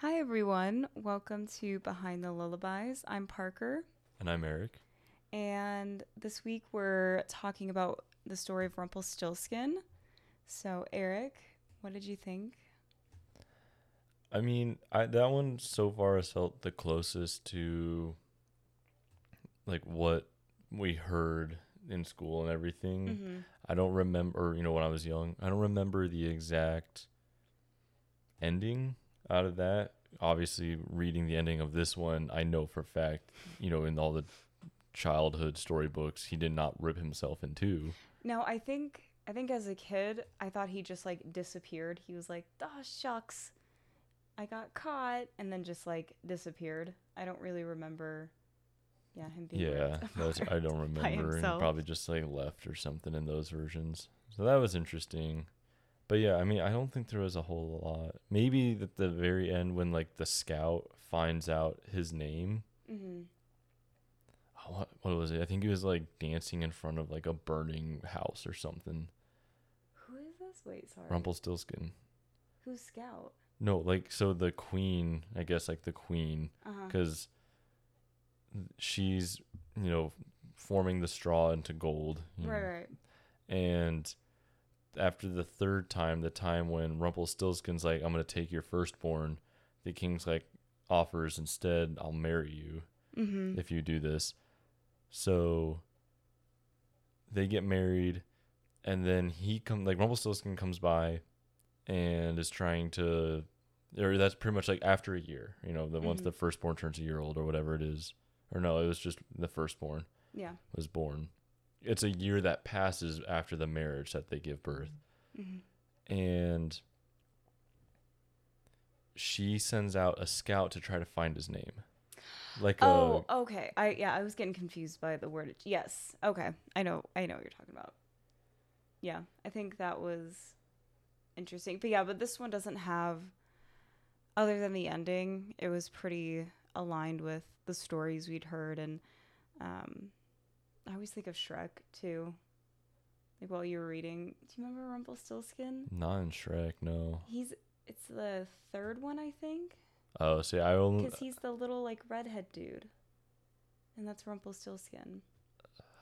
Hi everyone, welcome to Behind the Lullabies. I'm Parker. And I'm Eric. And this week we're talking about the story of Rumpelstiltskin. So Eric, what did you think? I mean, that one so far has felt the closest to like what we heard in school and everything. Mm-hmm. I don't remember, when I was young, I don't remember the exact ending out of that. Obviously reading the ending of this one, I know for a fact, in all the childhood storybooks, he did not rip himself in two. No, I think as a kid, I thought he just like disappeared. He was like, "Oh, shucks, I got caught," and then just like disappeared. I don't really remember him being I don't remember. And probably just like left or something in those versions. So that was interesting. But yeah, I mean, I don't think there was a whole lot. Maybe at the very end when, like, the scout finds out his name. Mm-hmm. What was it? I think he was, like, dancing in front of, like, a burning house or something. Who is this? Wait, sorry. Rumpelstiltskin. Who's scout? No, like, so the queen, I guess, like, the queen. Because she's, forming the straw into gold. Right. And after the third time, the time when Rumpelstiltskin's like, "I'm going to take your firstborn," the king's like, offers instead, "I'll marry you if you do this." So they get married, and then Rumpelstiltskin comes by and is trying to, or that's pretty much like after a year, once the firstborn turns a year old or whatever it is, or no, it was just the firstborn was born. It's a year that passes after the marriage that they give birth. Mm-hmm. And she sends out a scout to try to find his name. Okay. I was getting confused by the word. Yes. Okay. I know what you're talking about. Yeah. I think that was interesting. But this one doesn't have, other than the ending, it was pretty aligned with the stories we'd heard, and I always think of Shrek, too. Like, while you were reading, do you remember Rumpelstiltskin? Not in Shrek, no. It's the third one, I think. Oh, see, I only... Because he's the little, like, redhead dude. And that's Rumpelstiltskin.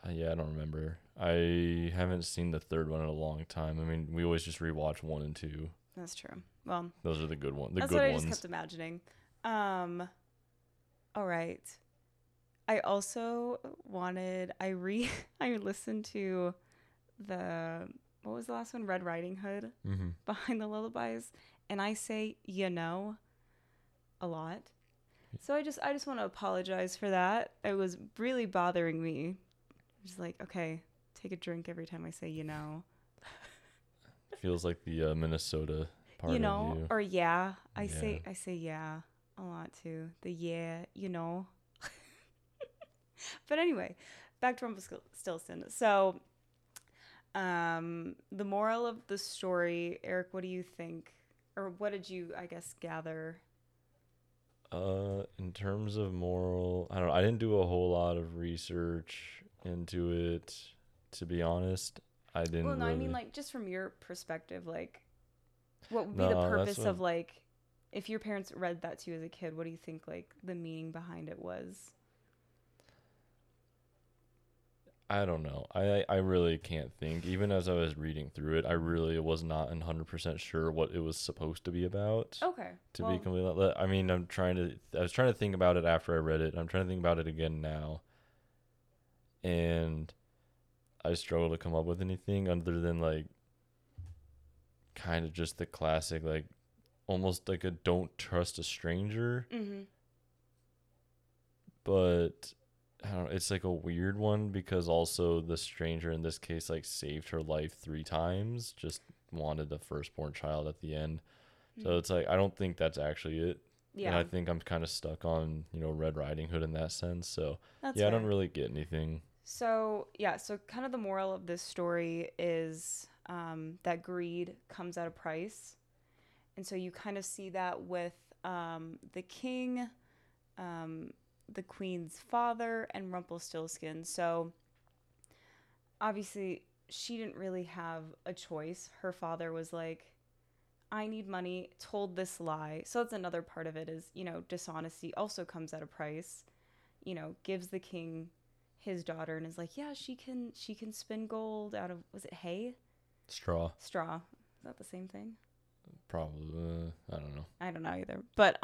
I don't remember. I haven't seen the third one in a long time. I mean, we always just rewatch one and two. That's true. Well... Those are the good ones. That's what I just kept imagining. All right. I also I listened to what was the last one? Red Riding Hood, Behind the Lullabies. And I say, a lot. So I just want to apologize for that. It was really bothering me. I'm just like, okay, take a drink every time I say, Feels like the Minnesota part of you. Or yeah. I say yeah a lot too. The But anyway, back to Rumpelstiltskin. So, the moral of the story, Eric, what do you think? Or what did you, I guess, gather? In terms of moral, I don't know. I didn't do a whole lot of research into it, to be honest. I didn't Well, no, really... I mean, like, just from your perspective, like, what would be the purpose of, like, if your parents read that to you as a kid, what do you think, like, the meaning behind it was? I don't know. I really can't think. Even as I was reading through it, I really was not 100% sure what it was supposed to be about. Okay. To be completely... I mean, I was trying to think about it after I read it. I'm trying to think about it again now. And I struggle to come up with anything other than, like, kind of just the classic, like, almost like a don't trust a stranger. Mm-hmm. But... I don't know, it's like a weird one because also the stranger in this case like saved her life 3 times, just wanted the firstborn child at the end. Mm-hmm. So it's like I don't think that's actually it. Yeah. And I think I'm kind of stuck on, Red Riding Hood in that sense. So that's fair. I don't really get anything. So so kind of the moral of this story is that greed comes at a price. And so you kind of see that with the king, the queen's father, and Rumpelstiltskin. So obviously she didn't really have a choice. Her father was like, I need money, told this lie. So that's another part of it is, you know, dishonesty also comes at a price, you know, gives the king his daughter and is like, yeah, she can spin gold out of, was it hay? Straw. Is that the same thing? Probably. I don't know either. But,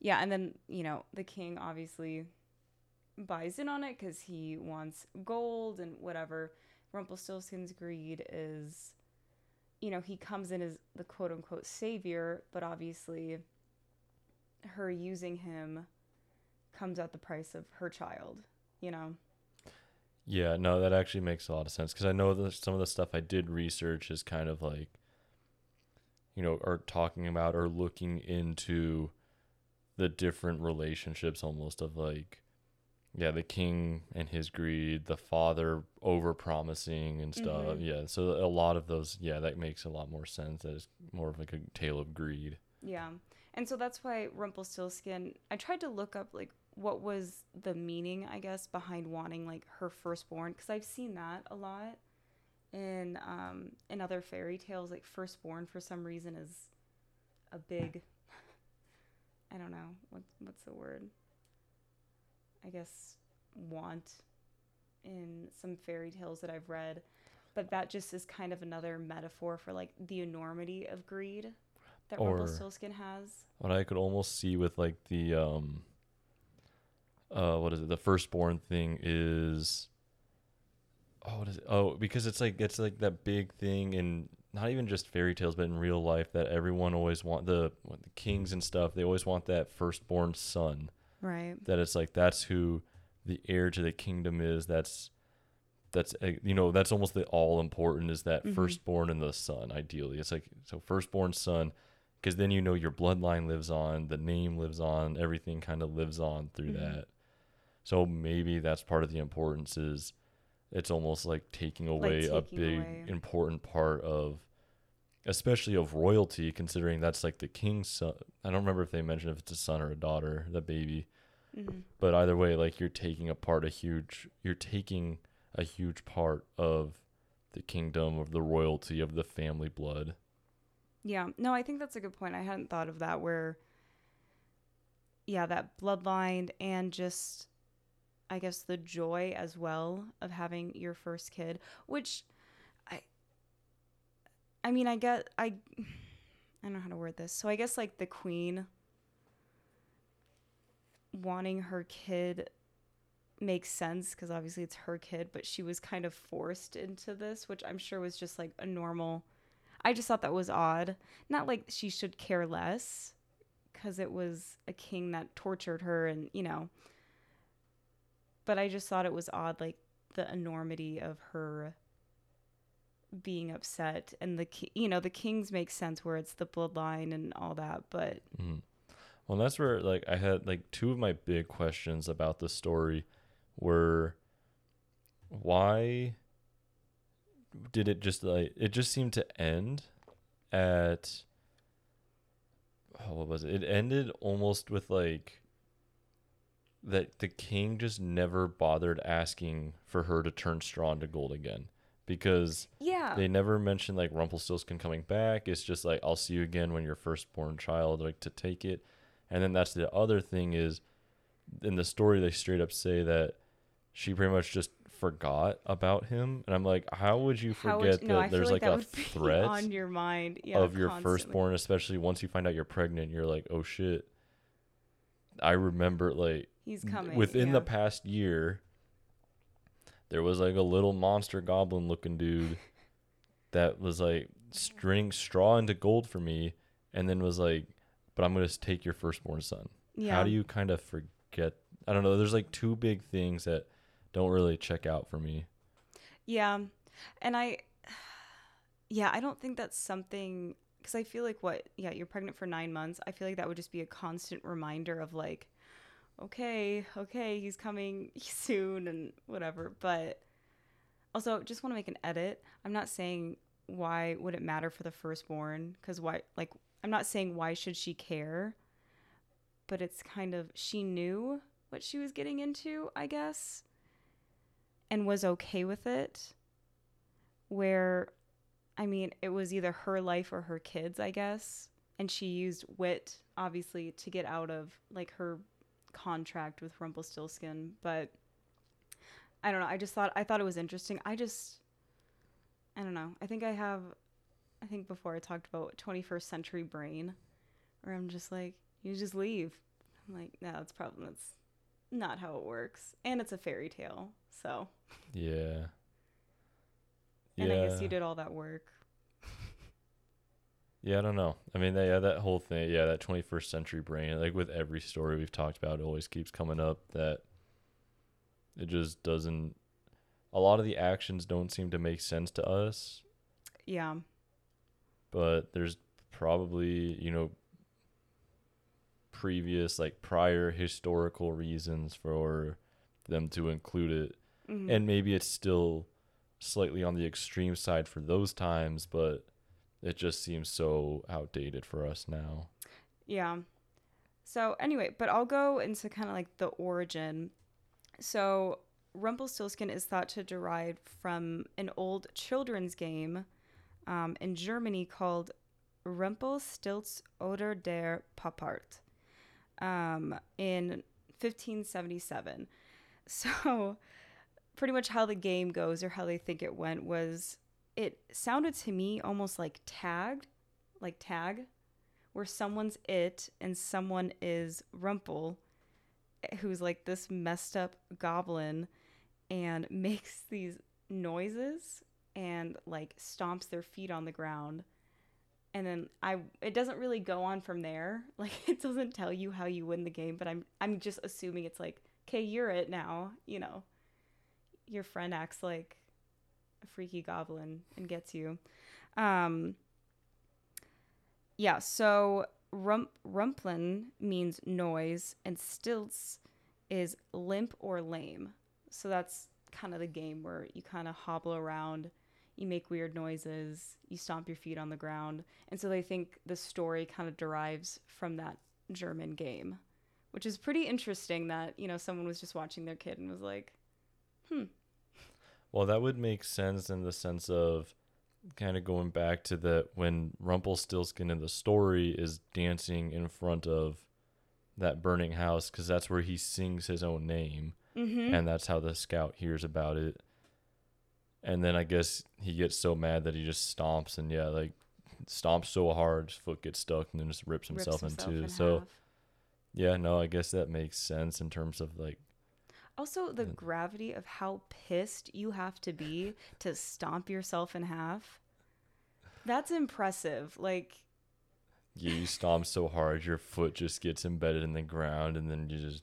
yeah. And then, you know, the king obviously buys in on it because he wants gold and whatever. Rumpelstiltskin's greed is, you know, he comes in as the quote-unquote savior, but obviously her using him comes at the price of her child, you know? Yeah, no, that actually makes a lot of sense, because I know that some of the stuff I did research is kind of like, you know, or talking about or looking into the different relationships almost of like, yeah, the king and his greed, the father over-promising and stuff. Mm-hmm. Yeah, so a lot of those, yeah, that makes a lot more sense. That is more of like a tale of greed. Yeah, and so that's why Rumpelstiltskin, I tried to look up, like, what was the meaning, I guess, behind wanting, like, her firstborn, because I've seen that a lot in other fairy tales. Like, firstborn, for some reason, is a big, I don't know, what's the word? I guess want in some fairy tales that I've read, but that just is kind of another metaphor for like the enormity of greed that Rumpelstiltskin has. What I could almost see with like the the firstborn thing is because it's like that big thing in not even just fairy tales but in real life that everyone always want the kings and stuff, they always want that firstborn son. Right. That it's like, that's who the heir to the kingdom is. That's you know, that's almost the all important is that mm-hmm. firstborn and the son, ideally. It's like, so firstborn son, because then, you know, your bloodline lives on, the name lives on, everything kind of lives on through mm-hmm. that. So maybe that's part of the importance is it's almost like taking away a big important part of, especially of royalty, considering that's like the king's son. I don't remember if they mentioned if it's a son or a daughter, the baby. Mm-hmm. But either way, like you're taking a huge part of the kingdom, of the royalty, of the family blood. Yeah. No, I think that's a good point. I hadn't thought of that where, yeah, that bloodline and just, I guess, the joy as well of having your first kid, which I mean, I don't know how to word this. So I guess like the queen wanting her kid makes sense because obviously it's her kid, but she was kind of forced into this, which I'm sure was just like a normal. I just thought that was odd. Not like she should care less because it was a king that tortured her and, you know. But I just thought it was odd, like the enormity of her being upset, and the kings make sense where it's the bloodline and all that, but mm-hmm. Well, that's where like I had like two of my big questions about the story were, why did it just like it just seemed to end at it ended almost with like that the king just never bothered asking for her to turn straw into gold again. Because they never mentioned like Rumpelstiltskin coming back. It's just like, I'll see you again when your firstborn child like to take it. And then that's the other thing is, in the story they straight up say that she pretty much just forgot about him. And I'm like, how would you forget that there's like a threat on your mind of your firstborn, especially once you find out you're pregnant? You're like, oh shit, I remember like he's coming within the past year. There was like a little monster goblin looking dude that was like string straw into gold for me and then was like, but I'm going to take your firstborn son. Yeah. How do you kind of forget? I don't know. There's like two big things that don't really check out for me. Yeah. And I don't think that's something, because I feel like you're pregnant for 9 months. I feel like that would just be a constant reminder of like, okay, he's coming soon and whatever. But also, just want to make an edit. I'm not saying why would it matter for the firstborn, because why, like, I'm not saying why should she care, but it's kind of, she knew what she was getting into, I guess, and was okay with it, where I mean, it was either her life or her kids, I guess. And she used wit, obviously, to get out of, like, her contract with Rumpelstiltskin. But I don't know. I thought it was interesting. I don't know. I think before I talked about 21st century brain, where I'm just like, you just leave. I'm like, no, that's not how it works. And it's a fairy tale, so. Yeah. And yeah. I guess you did all that work. Yeah, I don't know. I mean, that whole thing, yeah, that 21st century brain, like with every story we've talked about, it always keeps coming up that it just doesn't, a lot of the actions don't seem to make sense to us. Yeah. But there's probably, you know, prior historical reasons for them to include it. Mm-hmm. And maybe it's still slightly on the extreme side for those times, but it just seems so outdated for us now. Yeah. So anyway, but I'll go into kind of like the origin. So Rumpelstiltskin is thought to derive from an old children's game in Germany called Rumpelstilts Oder der Papart in 1577. So pretty much how the game goes, or how they think it went, was it sounded to me almost like tagged, like tag, where someone's it and someone is Rumpel, who's like this messed up goblin and makes these noises and like stomps their feet on the ground. And then it doesn't really go on from there. Like, it doesn't tell you how you win the game, but I'm just assuming it's like, okay, you're it now, you know. Your friend acts like a freaky goblin and gets you. Yeah, so rumplin means noise, and stilts is limp or lame. So that's kind of the game, where you kind of hobble around, you make weird noises, you stomp your feet on the ground. And so they think the story kind of derives from that German game, which is pretty interesting that, you know, someone was just watching their kid and was like, Well, that would make sense in the sense of kind of going back to the, when Rumpelstiltskin in the story is dancing in front of that burning house, because that's where he sings his own name. Mm-hmm. And that's how the scout hears about it. And then I guess he gets so mad that he just stomps, and yeah, like stomps so hard his foot gets stuck and then just rips himself in two. So yeah, no, I guess that makes sense in terms of like, also, the gravity of how pissed you have to be to stomp yourself in half. That's impressive. Like, yeah, you stomp so hard, your foot just gets embedded in the ground, and then you just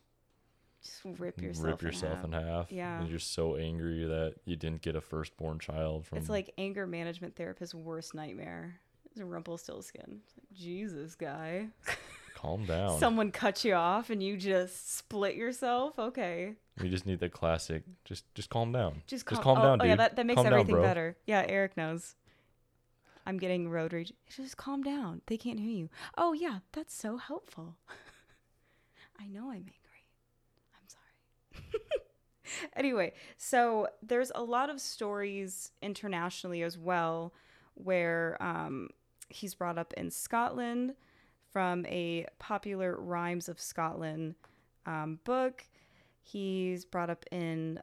rip yourself in half. Yeah. And you're so angry that you didn't get a firstborn child. It's like anger management therapist's worst nightmare. It's a Rumpelstiltskin. It's like, Jesus, guy. Calm down. Someone cut you off and you just split yourself? Okay. We just need the classic, just calm down. Just calm down, dude. Oh, yeah, that makes everything better. Yeah, Eric knows. I'm getting road rage. Just calm down. They can't hear you. Oh, yeah, that's so helpful. I know I'm angry. I'm sorry. Anyway, so there's a lot of stories internationally as well where he's brought up in Scotland from a popular Rhymes of Scotland book. He's brought up in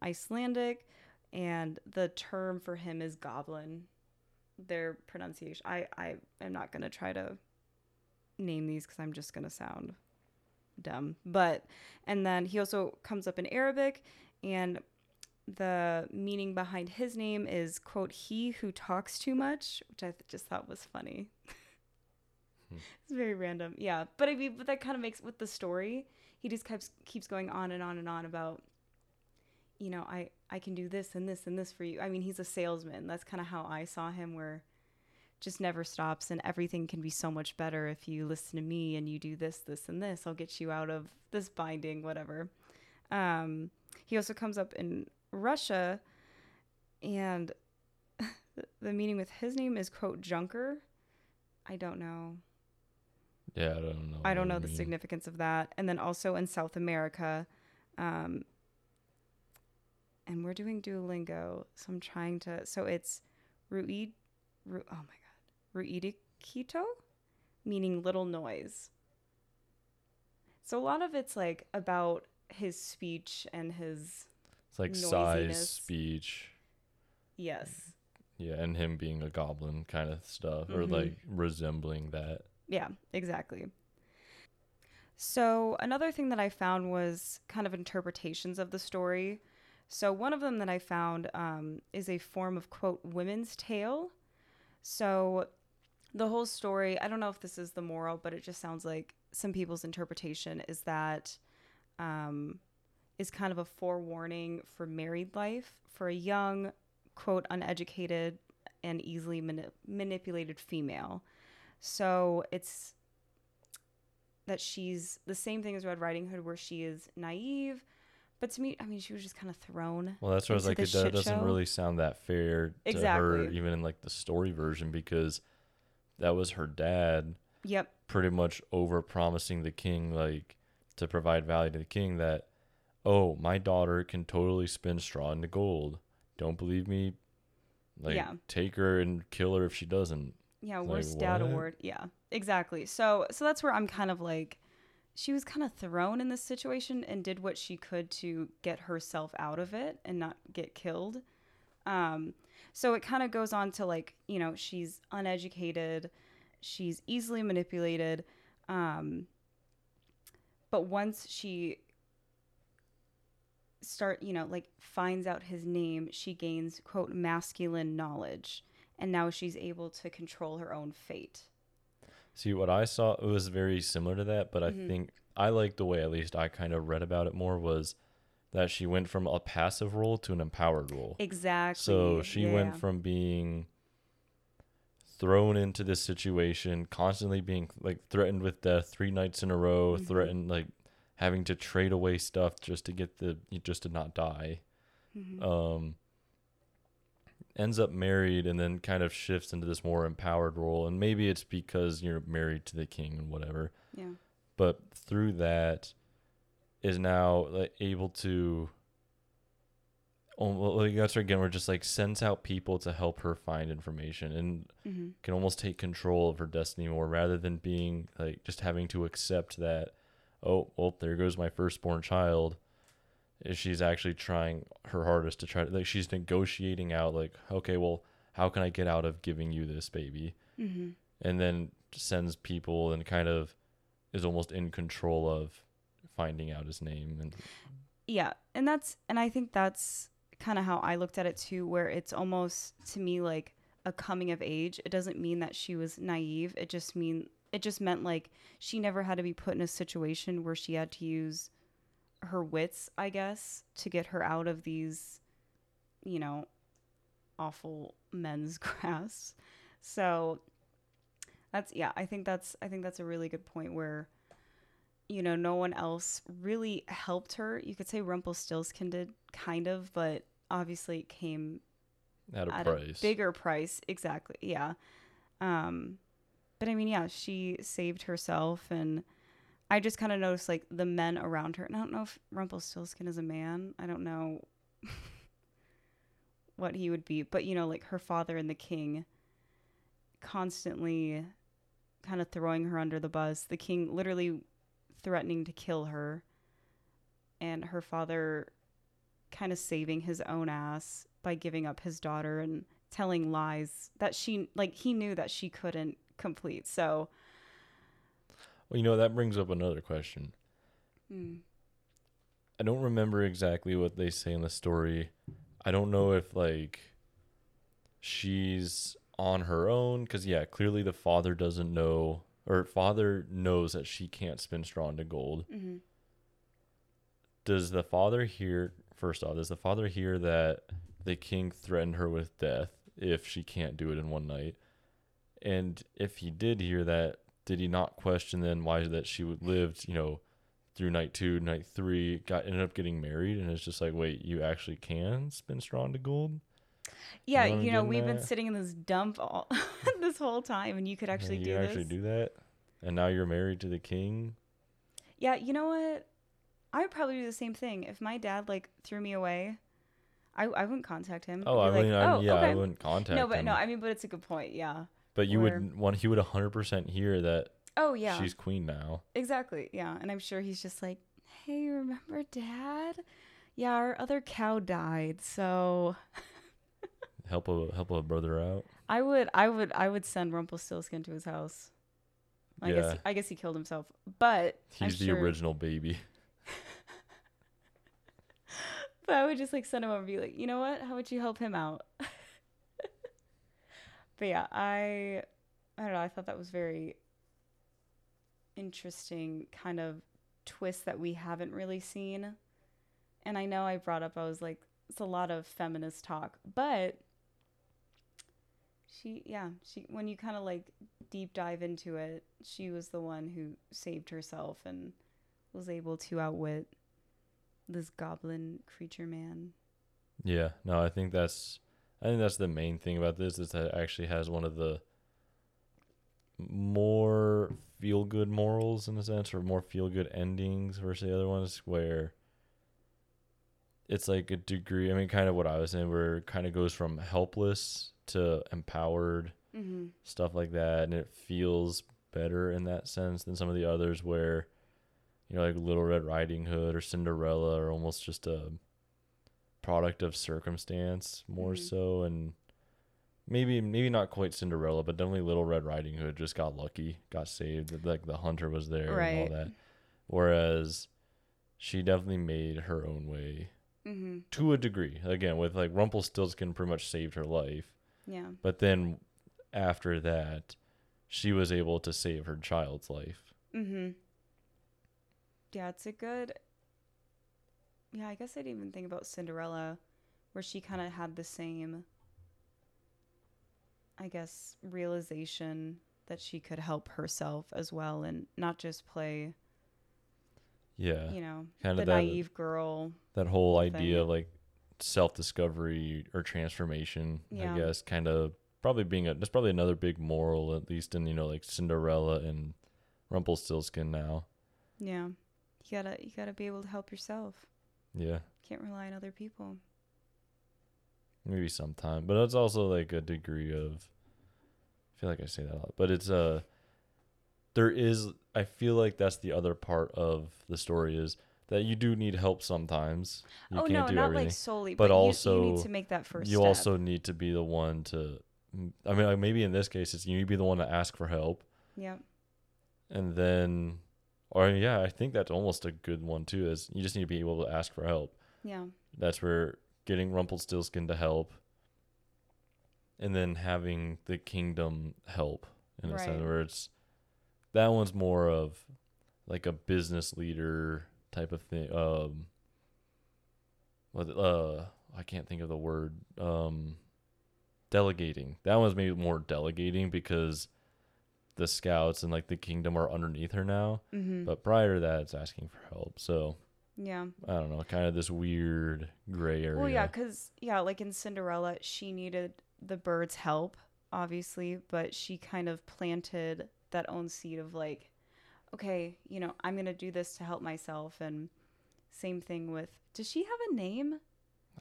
Icelandic, and the term for him is goblin. Their pronunciation. I am not going to try to name these because I'm just going to sound dumb. And then he also comes up in Arabic, and the meaning behind his name is, quote, he who talks too much, which I just thought was funny. It's very random. Yeah. But I mean, but that kind of makes with the story. He just keeps going on and on and on about, you know, I can do this and this and this for you. I mean, he's a salesman. That's kind of how I saw him, where just never stops, and everything can be so much better if you listen to me and you do this, this, and this. I'll get you out of this binding, whatever. He also comes up in Russia, and the meaning with his name is, quote, junker. I don't know. Yeah, I don't know the significance of that. And then also in South America. And we're doing Duolingo. So it's Ruid Ruidikito, meaning little noise. So a lot of it's like about his speech and his it's like noisiness. Size, speech. Yes. Yeah, and him being a goblin kind of stuff, mm-hmm. or like resembling that. Yeah, exactly. So another thing that I found was kind of interpretations of the story. So one of them that I found is a form of, quote, women's tale. So the whole story, I don't know if this is the moral, but it just sounds like some people's interpretation is that is kind of a forewarning for married life for a young, quote, uneducated and easily manipulated female. So it's that she's the same thing as Red Riding Hood, where she is naive. But to me, I mean, she was just kind of thrown. Well, that's what I was like, it doesn't really sound that fair to her, even in like the story version, because that was her dad. Yep. Pretty much over promising the king, like to provide value to the king, that, oh, my daughter can totally spin straw into gold. Don't believe me? Like, yeah. Take her and kill her if she doesn't. Yeah, worst dad award. Yeah, exactly. So that's where I'm kind of like, she was kind of thrown in this situation and did what she could to get herself out of it and not get killed. So it kind of goes on to like, you know, she's uneducated, she's easily manipulated. But once she finds out his name, she gains, quote, masculine knowledge. And now she's able to control her own fate. See, what I saw, it was very similar to that, but I think I like the way, at least I kind of read about it more, was that she went from a passive role to an empowered role. Exactly. So she went from being thrown into this situation, constantly being like threatened with death 3 nights in a row, threatened like having to trade away stuff just to not die. Mm-hmm. Ends up married and then kind of shifts into this more empowered role. And maybe it's because you're married to the king and whatever. Yeah. But through that is now like able to, like that's again, we're just like sends out people to help her find information and can almost take control of her destiny more rather than being like just having to accept that, oh, well, there goes my firstborn child. She's actually trying her hardest to try to, like, she's negotiating out, like, okay, well, how can I get out of giving you this baby? Mm-hmm. And then sends people and kind of is almost in control of finding out his name. And yeah. And I think that's kind of how I looked at it too, where it's almost to me like a coming of age. It doesn't mean that she was naive. It just meant like she never had to be put in a situation where she had to use her wits, I guess, to get her out of these, you know, awful men's grasp. So that's, yeah, I think that's a really good point where, you know, no one else really helped her. You could say Rumpelstiltskin did kind of, but obviously it came at a bigger price. Exactly. Yeah. But I mean, yeah, she saved herself, and I just kind of noticed, like, the men around her. And I don't know if Rumpelstiltskin is a man. I don't know what he would be. But, you know, like, her father and the king constantly kind of throwing her under the bus. The king literally threatening to kill her. And her father kind of saving his own ass by giving up his daughter and telling lies that she, like, he knew that she couldn't complete. So... Well, you know, that brings up another question. I don't remember exactly what they say in the story. I don't know if, like, she's on her own. Because, yeah, clearly the father doesn't know, or father knows that she can't spin straw into gold. Mm-hmm. Does the father hear that the king threatened her with death if she can't do it in one night? And if he did hear that, did he not question then why that she would lived, you know, through night 2, night 3, ended up getting married, and it's just like, wait, you actually can spin straw into gold? Yeah, you know, we've been sitting in this dump all this whole time, and you could actually do this. You actually do that? And now you're married to the king? Yeah, you know what? I would probably do the same thing. If my dad, like, threw me away, I wouldn't contact him. Oh, I mean, like, I wouldn't contact him. But it's a good point, yeah. But he would 100% hear that. Oh yeah, she's queen now. Exactly, yeah, and I'm sure he's just like, hey, remember Dad? Yeah, our other cow died, so help a brother out. I would send Rumpelstiltskin to his house. I guess he killed himself, but he's original baby. But I would just like send him over and be like, you know what? How would you help him out? But yeah, I don't know. I thought that was very interesting kind of twist that we haven't really seen. And I know I brought up, I was like, it's a lot of feminist talk, but she, when you kind of like deep dive into it, she was the one who saved herself and was able to outwit this goblin creature man. Yeah, no, I think that's the main thing about this, is that it actually has one of the more feel-good morals in a sense, or more feel-good endings versus the other ones, where it's like a degree, I mean, kind of what I was saying, where it kind of goes from helpless to empowered, mm-hmm. stuff like that, and it feels better in that sense than some of the others where, you know, like Little Red Riding Hood or Cinderella are almost just a product of circumstance more, mm-hmm. so, and maybe not quite Cinderella, but definitely Little Red Riding Hood just got lucky, got saved, like the hunter was there, right. and all that. Whereas she definitely made her own way, mm-hmm. to a degree. Again, with like Rumpelstiltskin pretty much saved her life. Yeah. But then after that, she was able to save her child's life. Mm-hmm. Yeah, it's a good... Yeah, I guess I didn't even think about Cinderella, where she kind of had the same, I guess, realization that she could help herself as well and not just play, you know, kind of the naive girl. That whole idea of, like, self-discovery or transformation, I guess, kind of probably being that's probably another big moral, at least in, you know, like Cinderella and Rumpelstiltskin now. Yeah. You gotta be able to help yourself. Yeah. Can't rely on other people. Maybe sometime. But that's also like a degree of, I feel like I say that a lot, but it's I feel like that's the other part of the story, is that you do need help sometimes. You can't do everything. Like solely, but also you need to make that first step. You also need to be the one to, I mean, like maybe in this case, it's you need to be the one to ask for help. Yeah. And then, I think that's almost a good one too, is you just need to be able to ask for help. Yeah. That's where getting Rumpelstiltskin to help and then having the kingdom help in a sense, where it's, that one's more of like a business leader type of thing. I can't think of the word. Delegating. That one's maybe more delegating, because the scouts and like the kingdom are underneath her now, mm-hmm. but prior to that, it's asking for help. So yeah, I don't know, kind of this weird gray area. Well, yeah, because like in Cinderella, she needed the bird's help, obviously, but she kind of planted that own seed of like, okay, you know, I'm gonna do this to help myself. And same thing with, does she have a name?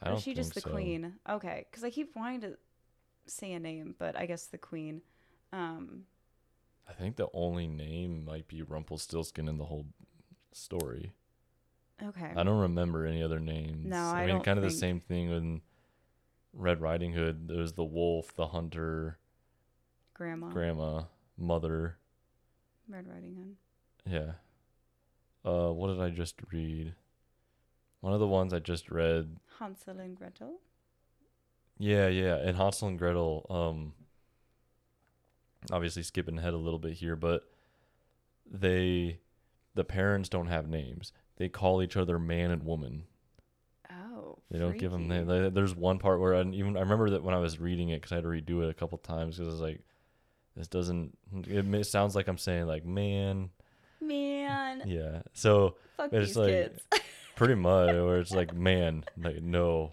Or is she just the queen? Okay, because I keep wanting to say a name, but I guess the queen. I think the only name might be Rumpelstiltskin in the whole story. Okay. I don't remember any other names. No, I mean, kind of the same thing with Red Riding Hood. There's the wolf, the hunter, grandma, mother. Red Riding Hood. Yeah. What did I just read? One of the ones I just read. Hansel and Gretel. Yeah. And Hansel and Gretel, obviously skipping ahead a little bit here, but the parents don't have names. They call each other man and woman. Oh, they don't give them names. There's one part where I remember that when I was reading it, because I had to redo it a couple times, because I was like, it sounds like I'm saying like man. Yeah. So fuck it's these like kids. Pretty much, where it's like man, like no,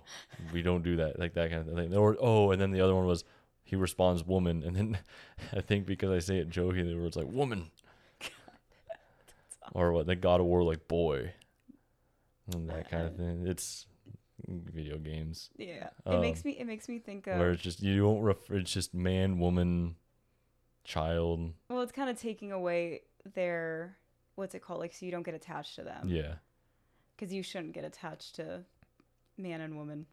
we don't do that, like that kind of thing. Or and then the other one was, he responds woman, and then I think because I say it jokingly, where it's like woman. God, or what, the God of War, like boy. And that kind of thing. It's video games. Yeah, it makes me think of where it's just you won't refer. It's just man, woman, child. Well, it's kind of taking away their what's it called? Like, so you don't get attached to them. Yeah, because you shouldn't get attached to man and woman.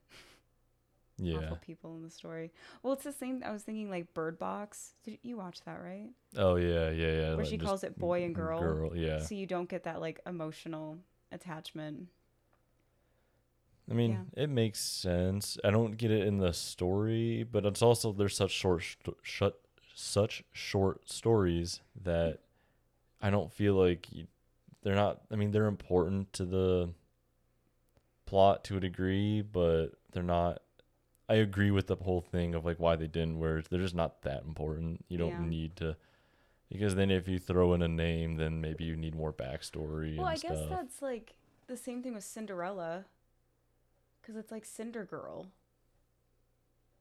Yeah, awful people in the story. Well, it's the same. I was thinking like Bird Box. Did you watch that, right? Oh yeah. Where like, she calls it boy and girl. Yeah. So you don't get that like emotional attachment. I mean, It makes sense. I don't get it in the story, but it's also there's such short stories that I don't feel like they're not. I mean, they're important to the plot to a degree, but they're not. I agree with the whole thing of like why they didn't, where they're just not that important. You don't need to, because then if you throw in a name, then maybe you need more backstory. Well, and I guess that's like the same thing with Cinderella, because it's like Cinder Girl.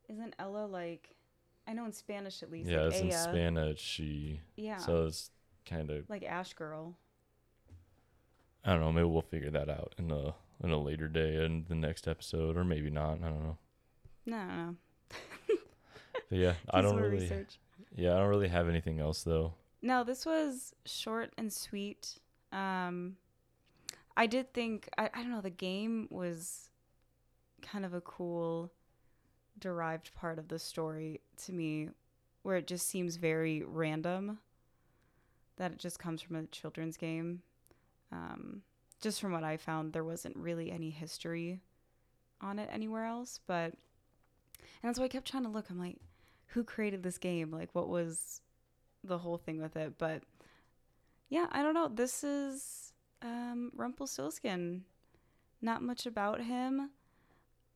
Isn't Ella like? I know in Spanish at least. Yeah, like it's Aya. In Spanish. She. Yeah. So it's kind of like Ash Girl. I don't know. Maybe we'll figure that out in a later day in the next episode, or maybe not. I don't know. No. Yeah, I don't really have anything else though. No, this was short and sweet. I did think I don't know, the game was kind of a cool derived part of the story to me, where it just seems very random that it just comes from a children's game. Just from what I found, there wasn't really any history on it anywhere else, but. And that's why I kept trying to look. I'm like, who created this game? Like, what was the whole thing with it? But, yeah, I don't know. This is Rumpelstiltskin. Not much about him.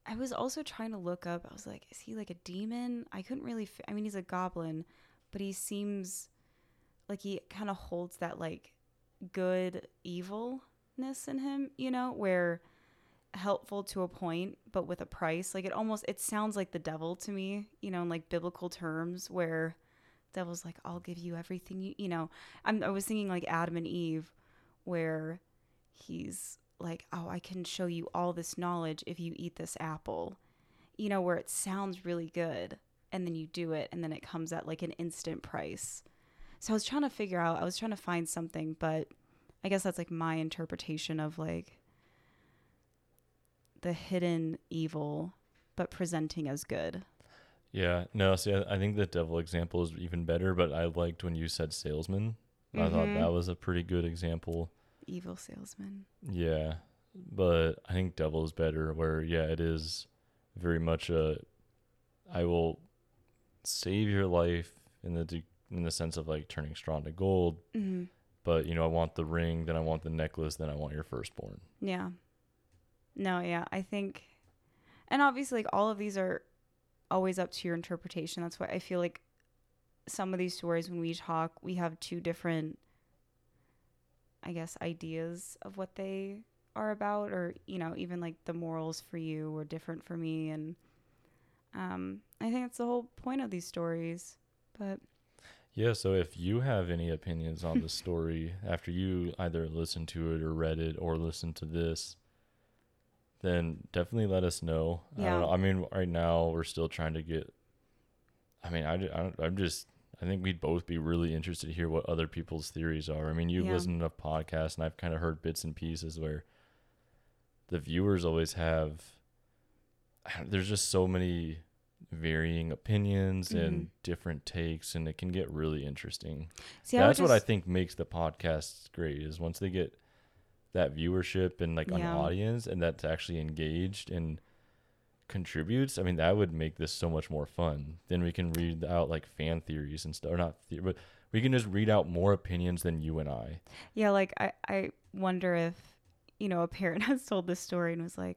I was also trying to look up. I was like, is he like a demon? I couldn't really... I mean, he's a goblin, but he seems like he kind of holds that, like, good evilness in him, you know, where... helpful to a point but with a price. Like it sounds like the devil to me, you know, in like biblical terms where devil's like, I'll give you everything you know. I was thinking like Adam and Eve, where he's like, oh, I can show you all this knowledge if you eat this apple, you know, where it sounds really good and then you do it and then it comes at like an instant price. So I was trying to find something, but I guess that's like my interpretation of like the hidden evil but presenting as good. I think the devil example is even better, but I liked when you said salesman. Mm-hmm. I thought that was a pretty good example. Evil salesman. Yeah, but I think devil is better, where it is very much a I will save your life in the sense of like turning straw into gold. Mm-hmm. But you know, I want the ring, then I want the necklace, then I want your firstborn. I think, and obviously, like, all of these are always up to your interpretation. That's why I feel like some of these stories, when we talk, we have two different, I guess, ideas of what they are about, or, you know, even, like, the morals for you were different for me, and I think that's the whole point of these stories, but... Yeah, so if you have any opinions on the story, after you either listened to it or read it or listened to this... then definitely let us know. Yeah. I don't know. I mean, right now we're still trying to get, I mean, I think we'd both be really interested to hear what other people's theories are. I mean, you've listened to podcasts and I've kind of heard bits and pieces where the viewers always have, there's just so many varying opinions and different takes, and it can get really interesting. See, that's what I think makes the podcast great, is once they get that viewership and like an audience, and that's actually engaged and contributes. I mean, that would make this so much more fun. Then we can read out like fan theories and stuff, or not theory, but we can just read out more opinions than you and I. Yeah. Like I wonder if, you know, a parent has told this story and was like,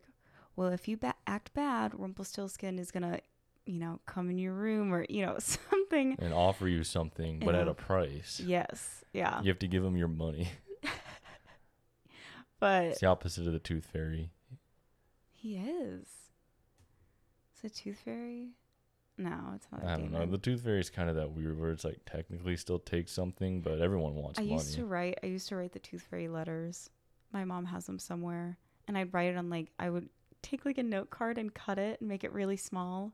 well, if you act bad, Rumpelstiltskin is going to, you know, come in your room, or, you know, something, and offer you something, but at a price. Yes. Yeah. You have to give them your money. But it's the opposite of the tooth fairy. He is. Is it tooth fairy? No, it's not. I don't know. The tooth fairy is kind of that weird where it's like technically still takes something, but everyone wants money. I used to write the tooth fairy letters. My mom has them somewhere, and I'd write it on like I would take like a note card and cut it and make it really small.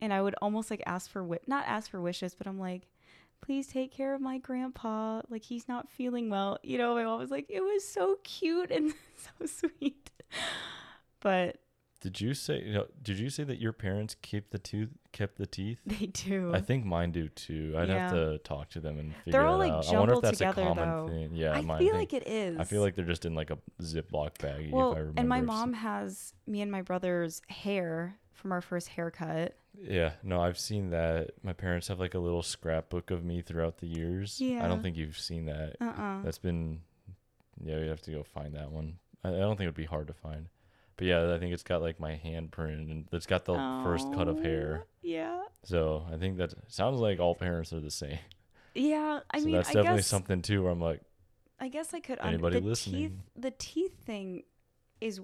And I would almost like not ask for wishes, but I'm like, please take care of my grandpa. Like, he's not feeling well. You know, my mom was like, it was so cute and so sweet. But did you say that your parents kept the teeth? They do. I think mine do too. I'd have to talk to them and figure it out. They're all like jumbled I wonder if that's together, a common though. Thing. Yeah, I feel like it is. I feel like they're just in like a Ziploc baggie. Well, if I remember. And my mom has me and my brother's hair from our first haircut. Yeah, no, I've seen that. My parents have like a little scrapbook of me throughout the years. Yeah, I don't think you've seen that. That's been. Yeah, you'd have to go find that one. I don't think it would be hard to find. But yeah, I think it's got like my handprint and it's got the first cut of hair. Yeah. So I think that sounds like all parents are the same. Yeah. I mean, that's definitely something too where I'm like, I guess I could. Anybody listening? The teeth thing is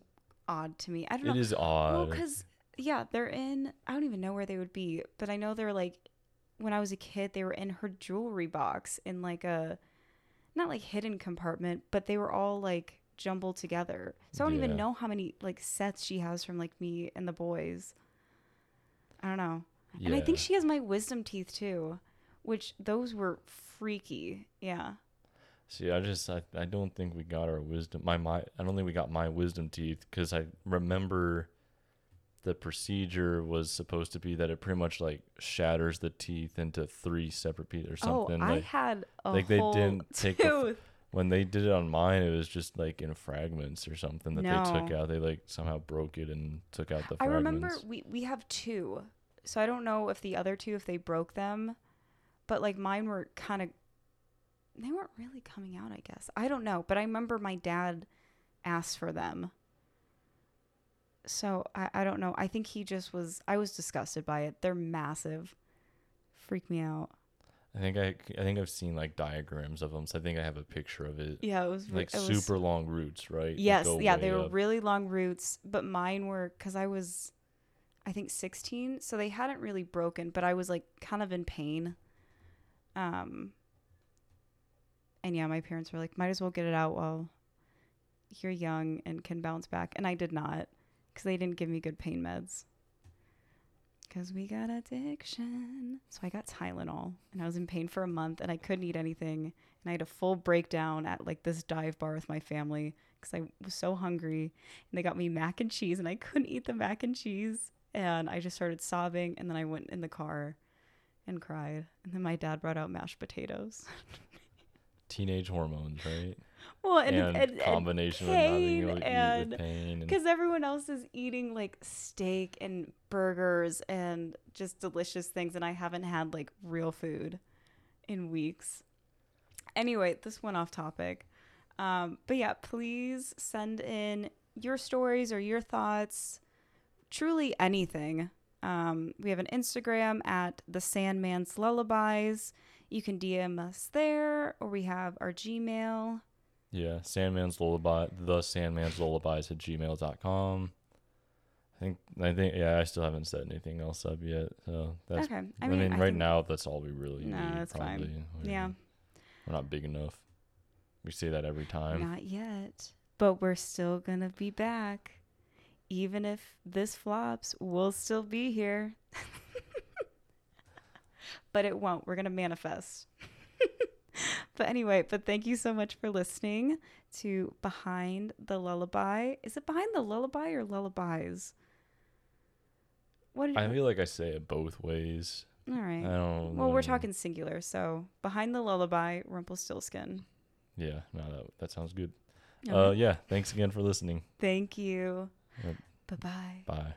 odd to me. I don't know. It is odd. Well, because, yeah, they're in, I don't even know where they would be, but I know they're like, when I was a kid, they were in her jewelry box in like a, not like hidden compartment, but they were all like, jumbled together. So I don't even know how many like sets she has from like me and the boys. I don't know. Yeah. And I think she has my wisdom teeth too, which those were freaky. Yeah. See, I don't think we got our wisdom. I don't think we got my wisdom teeth because I remember the procedure was supposed to be that it pretty much like shatters the teeth into 3 separate pieces or something. Oh, I had a like whole they didn't take tooth. When they did it on mine, it was just like in fragments or something that they took out. They like somehow broke it and took out the fragments. I remember we have 2. So I don't know if the other 2, if they broke them. But like mine were kind of, they weren't really coming out, I guess. I don't know. But I remember my dad asked for them. So I don't know. I think I was disgusted by it. They're massive. Freaked me out. I think I've seen like diagrams of them, so I think I have a picture of it. Yeah, it was like super long roots, right? Yes, yeah, they were really long roots, but mine were because I was, I think 16, so they hadn't really broken, but I was like kind of in pain. And yeah, my parents were like, might as well get it out while you're young and can bounce back, and I did not because they didn't give me good pain meds. Because we got addiction. So I got Tylenol and I was in pain for a month and I couldn't eat anything. And I had a full breakdown at like this dive bar with my family because I was so hungry. And they got me mac and cheese and I couldn't eat the mac and cheese. And I just started sobbing. And then I went in the car and cried. And then my dad brought out mashed potatoes. Teenage hormones, right? Well, and combination with nothing with pain, because everyone else is eating like steak and burgers and just delicious things, and I haven't had like real food in weeks. Anyway, this went off topic, but yeah, please send in your stories or your thoughts. Truly anything. We have an Instagram at thesandmanslullabies. You can DM us there, or we have our Gmail. Yeah, thesandmanslullabies @gmail.com. I think yeah, I still haven't set anything else up yet. So that's okay. I mean right now that's all we really need. That's probably fine. We're not big enough. We say that every time. Not yet. But we're still gonna be back. Even if this flops, we'll still be here. But it won't. We're going to manifest. But thank you so much for listening to Behind the Lullaby. Is it Behind the Lullaby or Lullabies? I feel like I say it both ways. All right. I don't know. We're talking singular, so Behind the Lullaby, Rumpelstiltskin. Yeah, no, that sounds good. Right. Yeah, thanks again for listening. Thank you. Bye-bye. Bye.